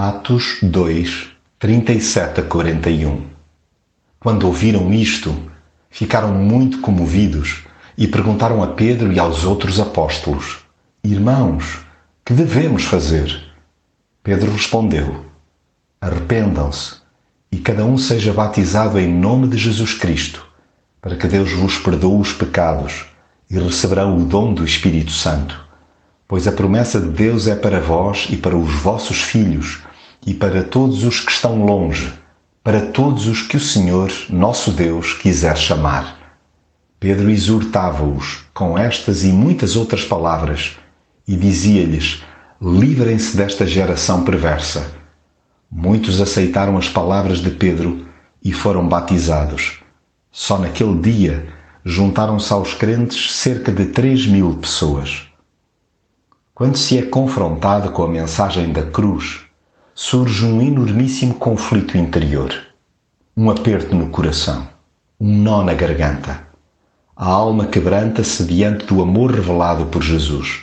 Atos 2, 37 a 41. Quando ouviram isto, ficaram muito comovidos e perguntaram a Pedro e aos outros apóstolos: Irmãos, que devemos fazer? Pedro respondeu: Arrependam-se e cada um seja batizado em nome de Jesus Cristo, para que Deus vos perdoe os pecados e receberão o dom do Espírito Santo. Pois a promessa de Deus é para vós e para os vossos filhos e para todos os que estão longe, para todos os que o Senhor, nosso Deus, quiser chamar. Pedro exortava-os com estas e muitas outras palavras e dizia-lhes: Livrem-se desta geração perversa. Muitos aceitaram as palavras de Pedro e foram batizados. Só naquele dia juntaram-se aos crentes cerca de 3.000 pessoas. Quando se é confrontado com a mensagem da cruz, surge um enormíssimo conflito interior, um aperto no coração, um nó na garganta. A alma quebranta-se diante do amor revelado por Jesus.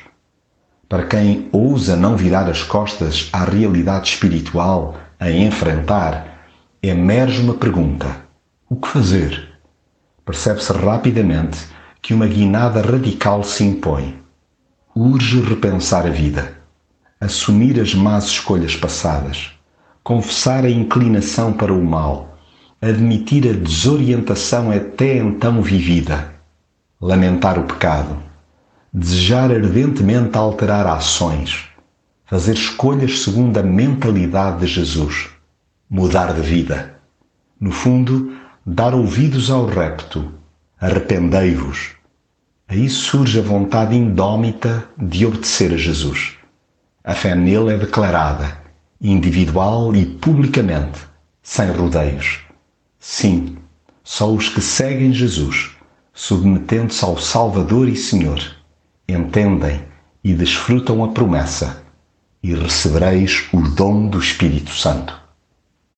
Para quem ousa não virar as costas à realidade espiritual a enfrentar, emerge uma pergunta: o que fazer? Percebe-se rapidamente que uma guinada radical se impõe. Urge repensar a vida, assumir as más escolhas passadas, confessar a inclinação para o mal, admitir a desorientação até então vivida, lamentar o pecado, desejar ardentemente alterar ações, fazer escolhas segundo a mentalidade de Jesus, mudar de vida. No fundo, dar ouvidos ao repto: arrependei-vos. Aí surge a vontade indómita de obedecer a Jesus. A fé nele é declarada, individual e publicamente, sem rodeios. Sim, só os que seguem Jesus, submetendo-se ao Salvador e Senhor, entendem e desfrutam a promessa: e recebereis o dom do Espírito Santo.